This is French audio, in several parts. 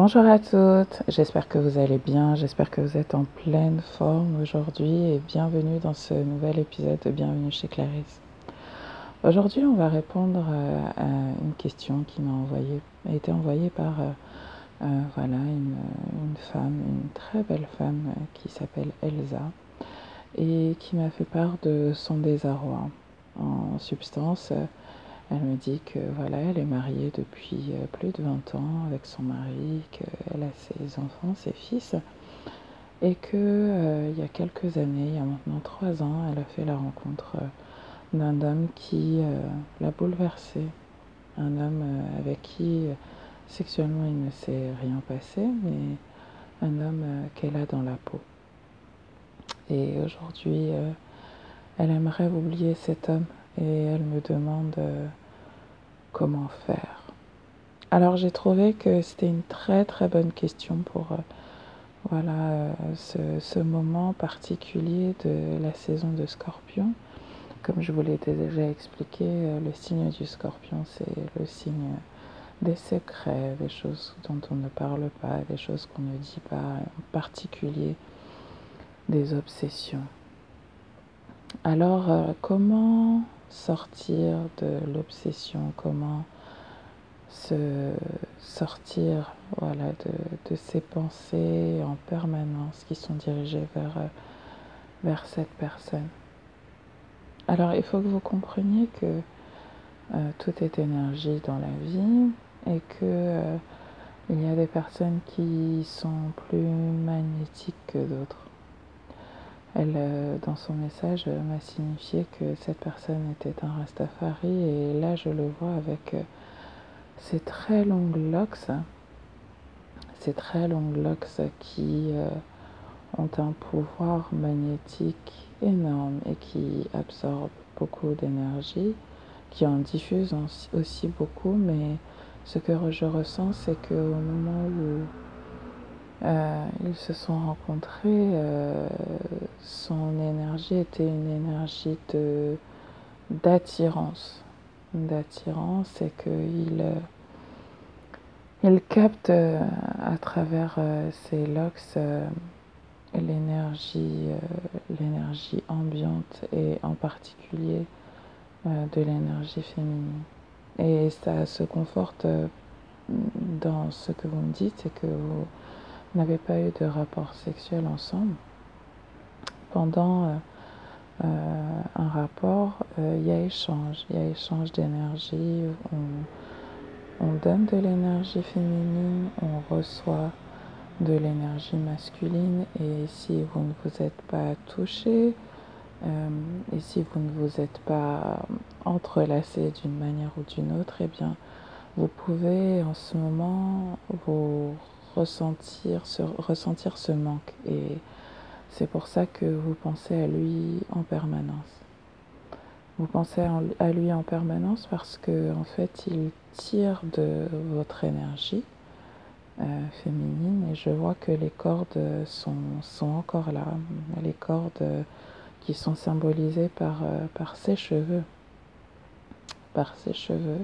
Bonjour à toutes, j'espère que vous allez bien, j'espère que vous êtes en pleine forme aujourd'hui et bienvenue dans ce nouvel épisode de Bienvenue chez Clarisse. Aujourd'hui, on va répondre à une question qui a été envoyée par une femme, une très belle femme qui s'appelle Elsa et qui m'a fait part de son désarroi. En substance, elle me dit que elle est mariée depuis plus de 20 ans avec son mari, qu'elle a ses enfants, ses fils, et que il y a quelques années, il y a maintenant 3 ans, elle a fait la rencontre d'un homme qui l'a bouleversée, un homme avec qui sexuellement il ne s'est rien passé, mais un homme qu'elle a dans la peau. Et aujourd'hui, elle aimerait oublier cet homme. Et elle me demande comment faire. Alors j'ai trouvé que c'était une très très bonne question pour ce moment particulier de la saison de Scorpion. Comme je vous l'ai déjà expliqué, le signe du Scorpion, c'est le signe des secrets, des choses dont on ne parle pas, des choses qu'on ne dit pas, en particulier des obsessions. Alors comment sortir de l'obsession, comment se sortir de ces pensées en permanence qui sont dirigées vers cette personne. Alors il faut que vous compreniez que tout est énergie dans la vie et que il y a des personnes qui sont plus magnétiques que d'autres. Elle, dans son message, m'a signifié que cette personne était un Rastafari et là je le vois avec ces très longues locks, qui ont un pouvoir magnétique énorme et qui absorbent beaucoup d'énergie, qui en diffusent aussi beaucoup, mais ce que je ressens, c'est qu'au moment où ils se sont rencontrés, son énergie était une énergie d'attirance, et qu'il il capte à travers ses locks l'énergie ambiante et en particulier de l'énergie féminine. Et ça se conforte dans ce que vous me dites, c'est que vous n'avaient pas eu de rapport sexuel ensemble. Pendant un rapport, il y a échange d'énergie, on donne de l'énergie féminine, on reçoit de l'énergie masculine, et si vous ne vous êtes pas touché, et si vous ne vous êtes pas entrelacé d'une manière ou d'une autre, eh bien, vous pouvez en ce moment vous ressentir ce manque, et c'est pour ça que vous pensez à lui en permanence. Vous pensez à lui en permanence parce que en fait il tire de votre énergie féminine, et je vois que les cordes sont encore là, les cordes qui sont symbolisées par ses cheveux,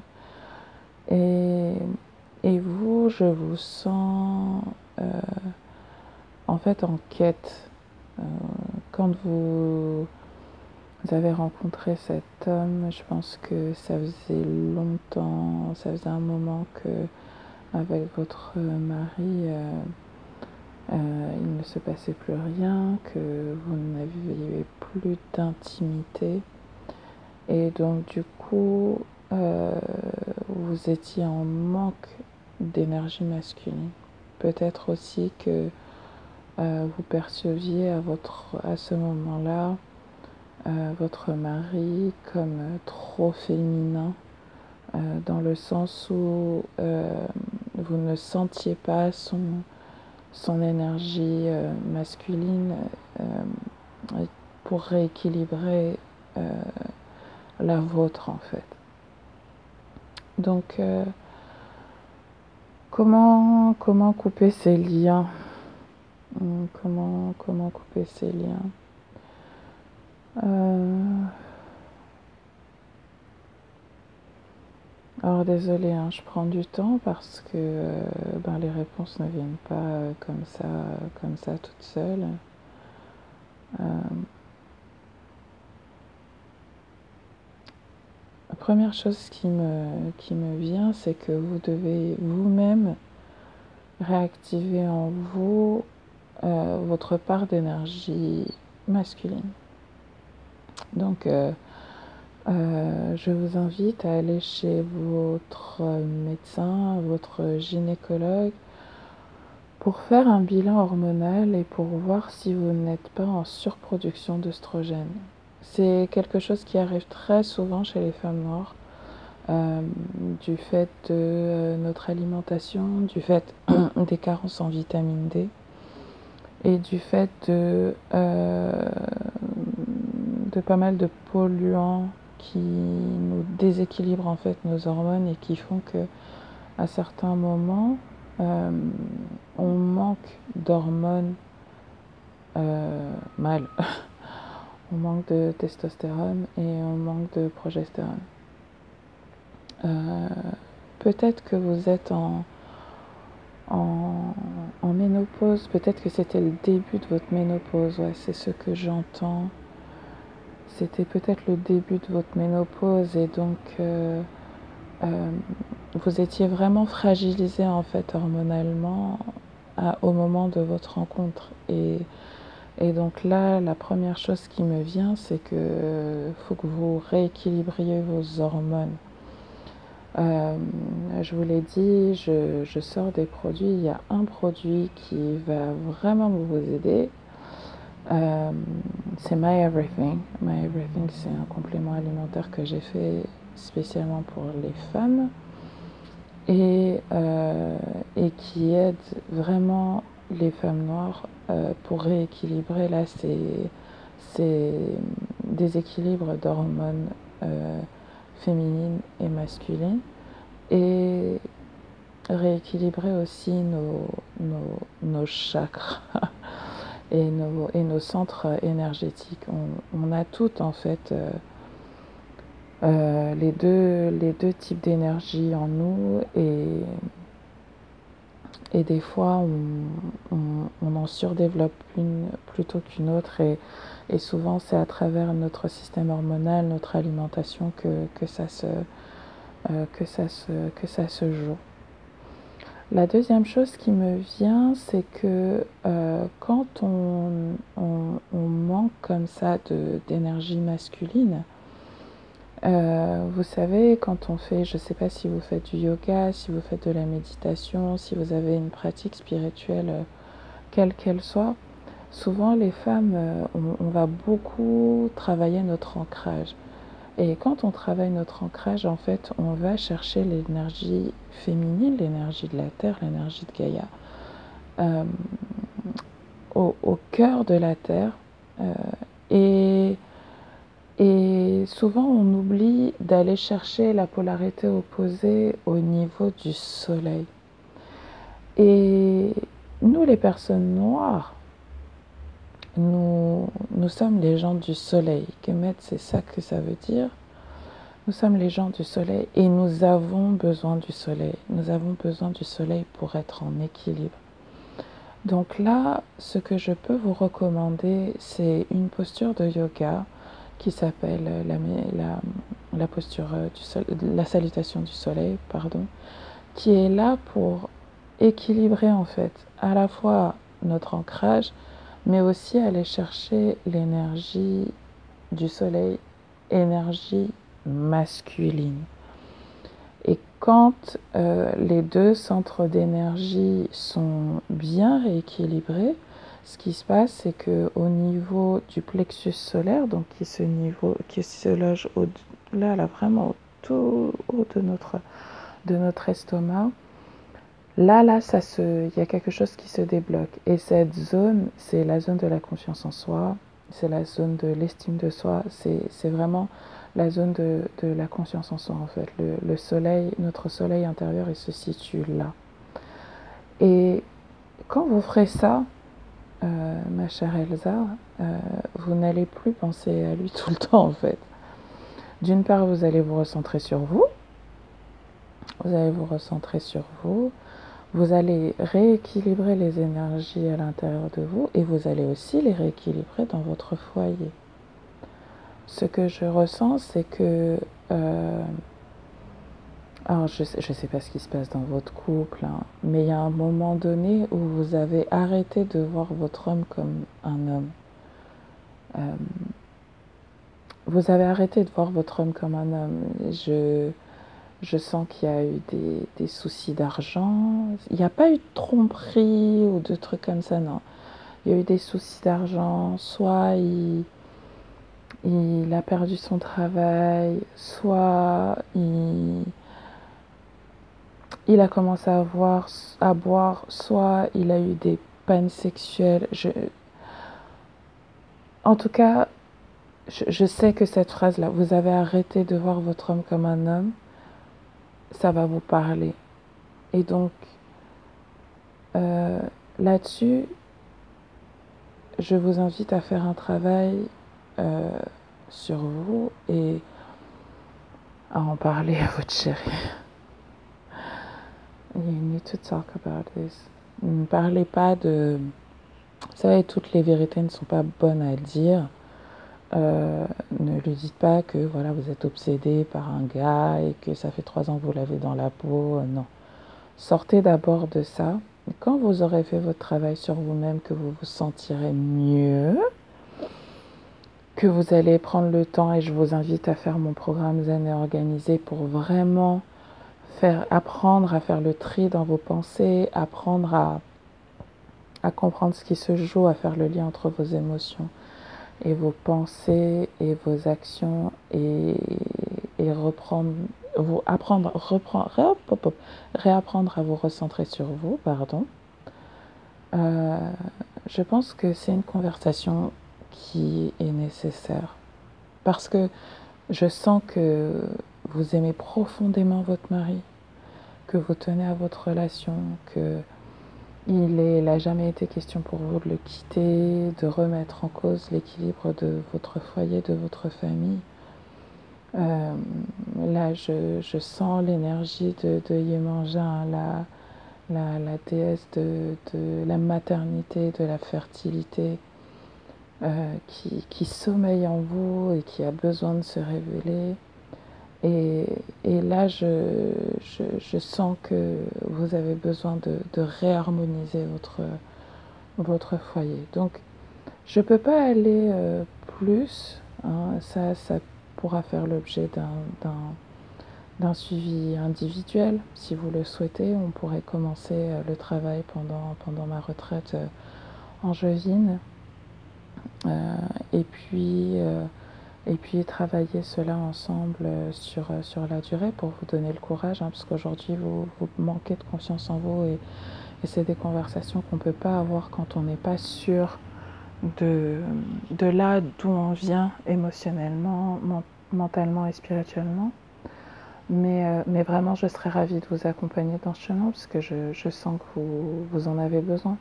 et vous, je vous sens en fait en quête. Quand vous avez rencontré cet homme, je pense que ça faisait un moment que avec votre mari, il ne se passait plus rien, que vous n'aviez plus d'intimité. Et donc du coup, vous étiez en manque d'énergie masculine. Peut-être aussi que vous perceviez à ce moment-là votre mari comme trop féminin, dans le sens où vous ne sentiez pas son énergie masculine pour rééquilibrer la vôtre en fait. Donc Comment couper ces liens ? Comment couper ces liens ? Alors désolée, hein, je prends du temps parce que les réponses ne viennent pas comme ça toute seule. La première chose qui me vient, c'est que vous devez vous-même réactiver en vous votre part d'énergie masculine. Donc je vous invite à aller chez votre médecin, votre gynécologue, pour faire un bilan hormonal et pour voir si vous n'êtes pas en surproduction d'œstrogène. C'est quelque chose qui arrive très souvent chez les femmes noires, du fait de notre alimentation, du fait des carences en vitamine D et du fait de pas mal de polluants qui nous déséquilibrent en fait nos hormones et qui font que à certains moments on manque d'hormones mâles, on manque de testostérone et on manque de progestérone. Peut-être que vous êtes en ménopause, peut-être que c'était le début de votre ménopause, ouais, c'est ce que j'entends. C'était peut-être le début de votre ménopause et donc vous étiez vraiment fragilisé en fait hormonalement au moment de votre rencontre. Et donc là, la première chose qui me vient, c'est que faut que vous rééquilibriez vos hormones. Je vous l'ai dit, je sors des produits, il y a un produit qui va vraiment vous aider. C'est My Everything. My Everything, c'est un complément alimentaire que j'ai fait spécialement pour les femmes et qui aide vraiment les femmes noires pour rééquilibrer là ces déséquilibres d'hormones féminines et masculines et rééquilibrer aussi nos chakras. Et nos centres énergétiques. On a toutes en fait les deux types d'énergie en nous et des fois on en surdéveloppe une plutôt qu'une autre et souvent c'est à travers notre système hormonal, notre alimentation que ça se joue. La deuxième chose qui me vient, c'est que quand on manque comme ça d'énergie masculine, vous savez, quand on fait, je ne sais pas si vous faites du yoga, si vous faites de la méditation, si vous avez une pratique spirituelle, quelle qu'elle soit, souvent les femmes, on va beaucoup travailler notre ancrage. Et quand on travaille notre ancrage, en fait, on va chercher l'énergie féminine, l'énergie de la terre, l'énergie de Gaïa, au cœur de la terre. Et souvent, on oublie d'aller chercher la polarité opposée au niveau du soleil. Et nous, les personnes noires, nous sommes les gens du soleil. Kemet, c'est ça que ça veut dire. Nous sommes les gens du soleil et nous avons besoin du soleil. Nous avons besoin du soleil pour être en équilibre. Donc là, ce que je peux vous recommander, c'est une posture de yoga qui s'appelle la posture du soleil, la salutation du soleil, pardon, qui est là pour équilibrer en fait à la fois notre ancrage mais aussi aller chercher l'énergie du soleil, énergie masculine. Et quand les deux centres d'énergie sont bien rééquilibrés, ce qui se passe, c'est qu'au niveau du plexus solaire, donc qui se loge là, vraiment tout haut de notre estomac, Là, il y a quelque chose qui se débloque. Et cette zone, c'est la zone de la confiance en soi, c'est la zone de l'estime de soi, c'est vraiment la zone de la conscience en soi, en fait. Le soleil, notre soleil intérieur, il se situe là. Et quand vous ferez ça, ma chère Elsa, vous n'allez plus penser à lui tout le temps, en fait. D'une part, vous allez vous recentrer sur vous, Vous allez vous recentrer sur vous. Vous allez rééquilibrer les énergies à l'intérieur de vous et vous allez aussi les rééquilibrer dans votre foyer. Ce que je ressens, c'est que... alors, je ne sais pas ce qui se passe dans votre couple, hein, mais il y a un moment donné où vous avez arrêté de voir votre homme comme un homme. Vous avez arrêté de voir votre homme comme un homme. Je sens qu'il y a eu des soucis d'argent. Il n'y a pas eu de tromperie ou de trucs comme ça, non. Il y a eu des soucis d'argent. Soit il a perdu son travail, soit il a commencé à boire, soit il a eu des pannes sexuelles. En tout cas, je sais que cette phrase-là, vous avez arrêté de voir votre homme comme un homme, ça va vous parler. Et donc, là-dessus, je vous invite à faire un travail sur vous et à en parler à votre chérie. You need to talk about this. Ne parlez pas de... Vous savez, toutes les vérités ne sont pas bonnes à dire. Ne lui dites pas que voilà, vous êtes obsédé par un gars et que ça fait 3 ans que vous l'avez dans la peau. Non. Sortez d'abord de ça. Et quand vous aurez fait votre travail sur vous-même, que vous vous sentirez mieux, que vous allez prendre le temps, et je vous invite à faire mon programme Zen et organisé pour vraiment apprendre à faire le tri dans vos pensées, apprendre à comprendre ce qui se joue, à faire le lien entre vos émotions et vos pensées et vos actions, et réapprendre à vous recentrer sur vous, pardon. Je pense que c'est une conversation qui est nécessaire, parce que je sens que vous aimez profondément votre mari, que vous tenez à votre relation, que il n'a jamais été question pour vous de le quitter, de remettre en cause l'équilibre de votre foyer, de votre famille. Là, je sens l'énergie de Yemanja, hein, la déesse de la maternité, de la fertilité, qui sommeille en vous et qui a besoin de se révéler. Et là, je sens que vous avez besoin de réharmoniser votre foyer. Donc, je ne peux pas aller plus. Hein, ça pourra faire l'objet d'un suivi individuel. Si vous le souhaitez, on pourrait commencer le travail pendant ma retraite angevine. Et puis travailler cela ensemble sur la durée pour vous donner le courage, hein, parce qu'aujourd'hui vous manquez de confiance en vous, et c'est des conversations qu'on ne peut pas avoir quand on n'est pas sûr de là d'où on vient émotionnellement, mentalement et spirituellement. Mais vraiment, je serais ravie de vous accompagner dans ce chemin, parce que je sens que vous en avez besoin.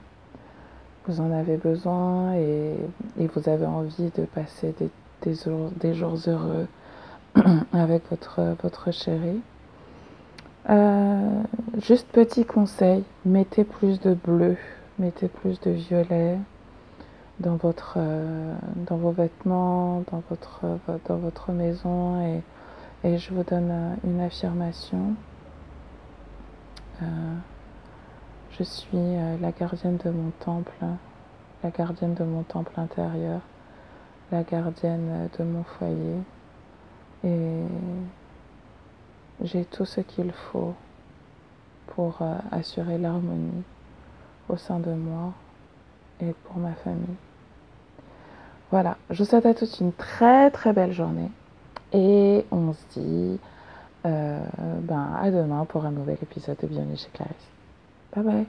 Vous en avez besoin, et vous avez envie de passer des jours heureux avec votre chérie. Juste petit conseil, mettez plus de bleu, mettez plus de violet dans dans vos vêtements, dans votre maison, et je vous donne une affirmation. Je suis la gardienne de mon temple, la gardienne de mon temple intérieur, la gardienne de mon foyer, et j'ai tout ce qu'il faut pour assurer l'harmonie au sein de moi et pour ma famille. Voilà, je vous souhaite à tous une très très belle journée, et on se dit à demain pour un nouvel épisode de Bienvenue chez Clarisse. Bye bye.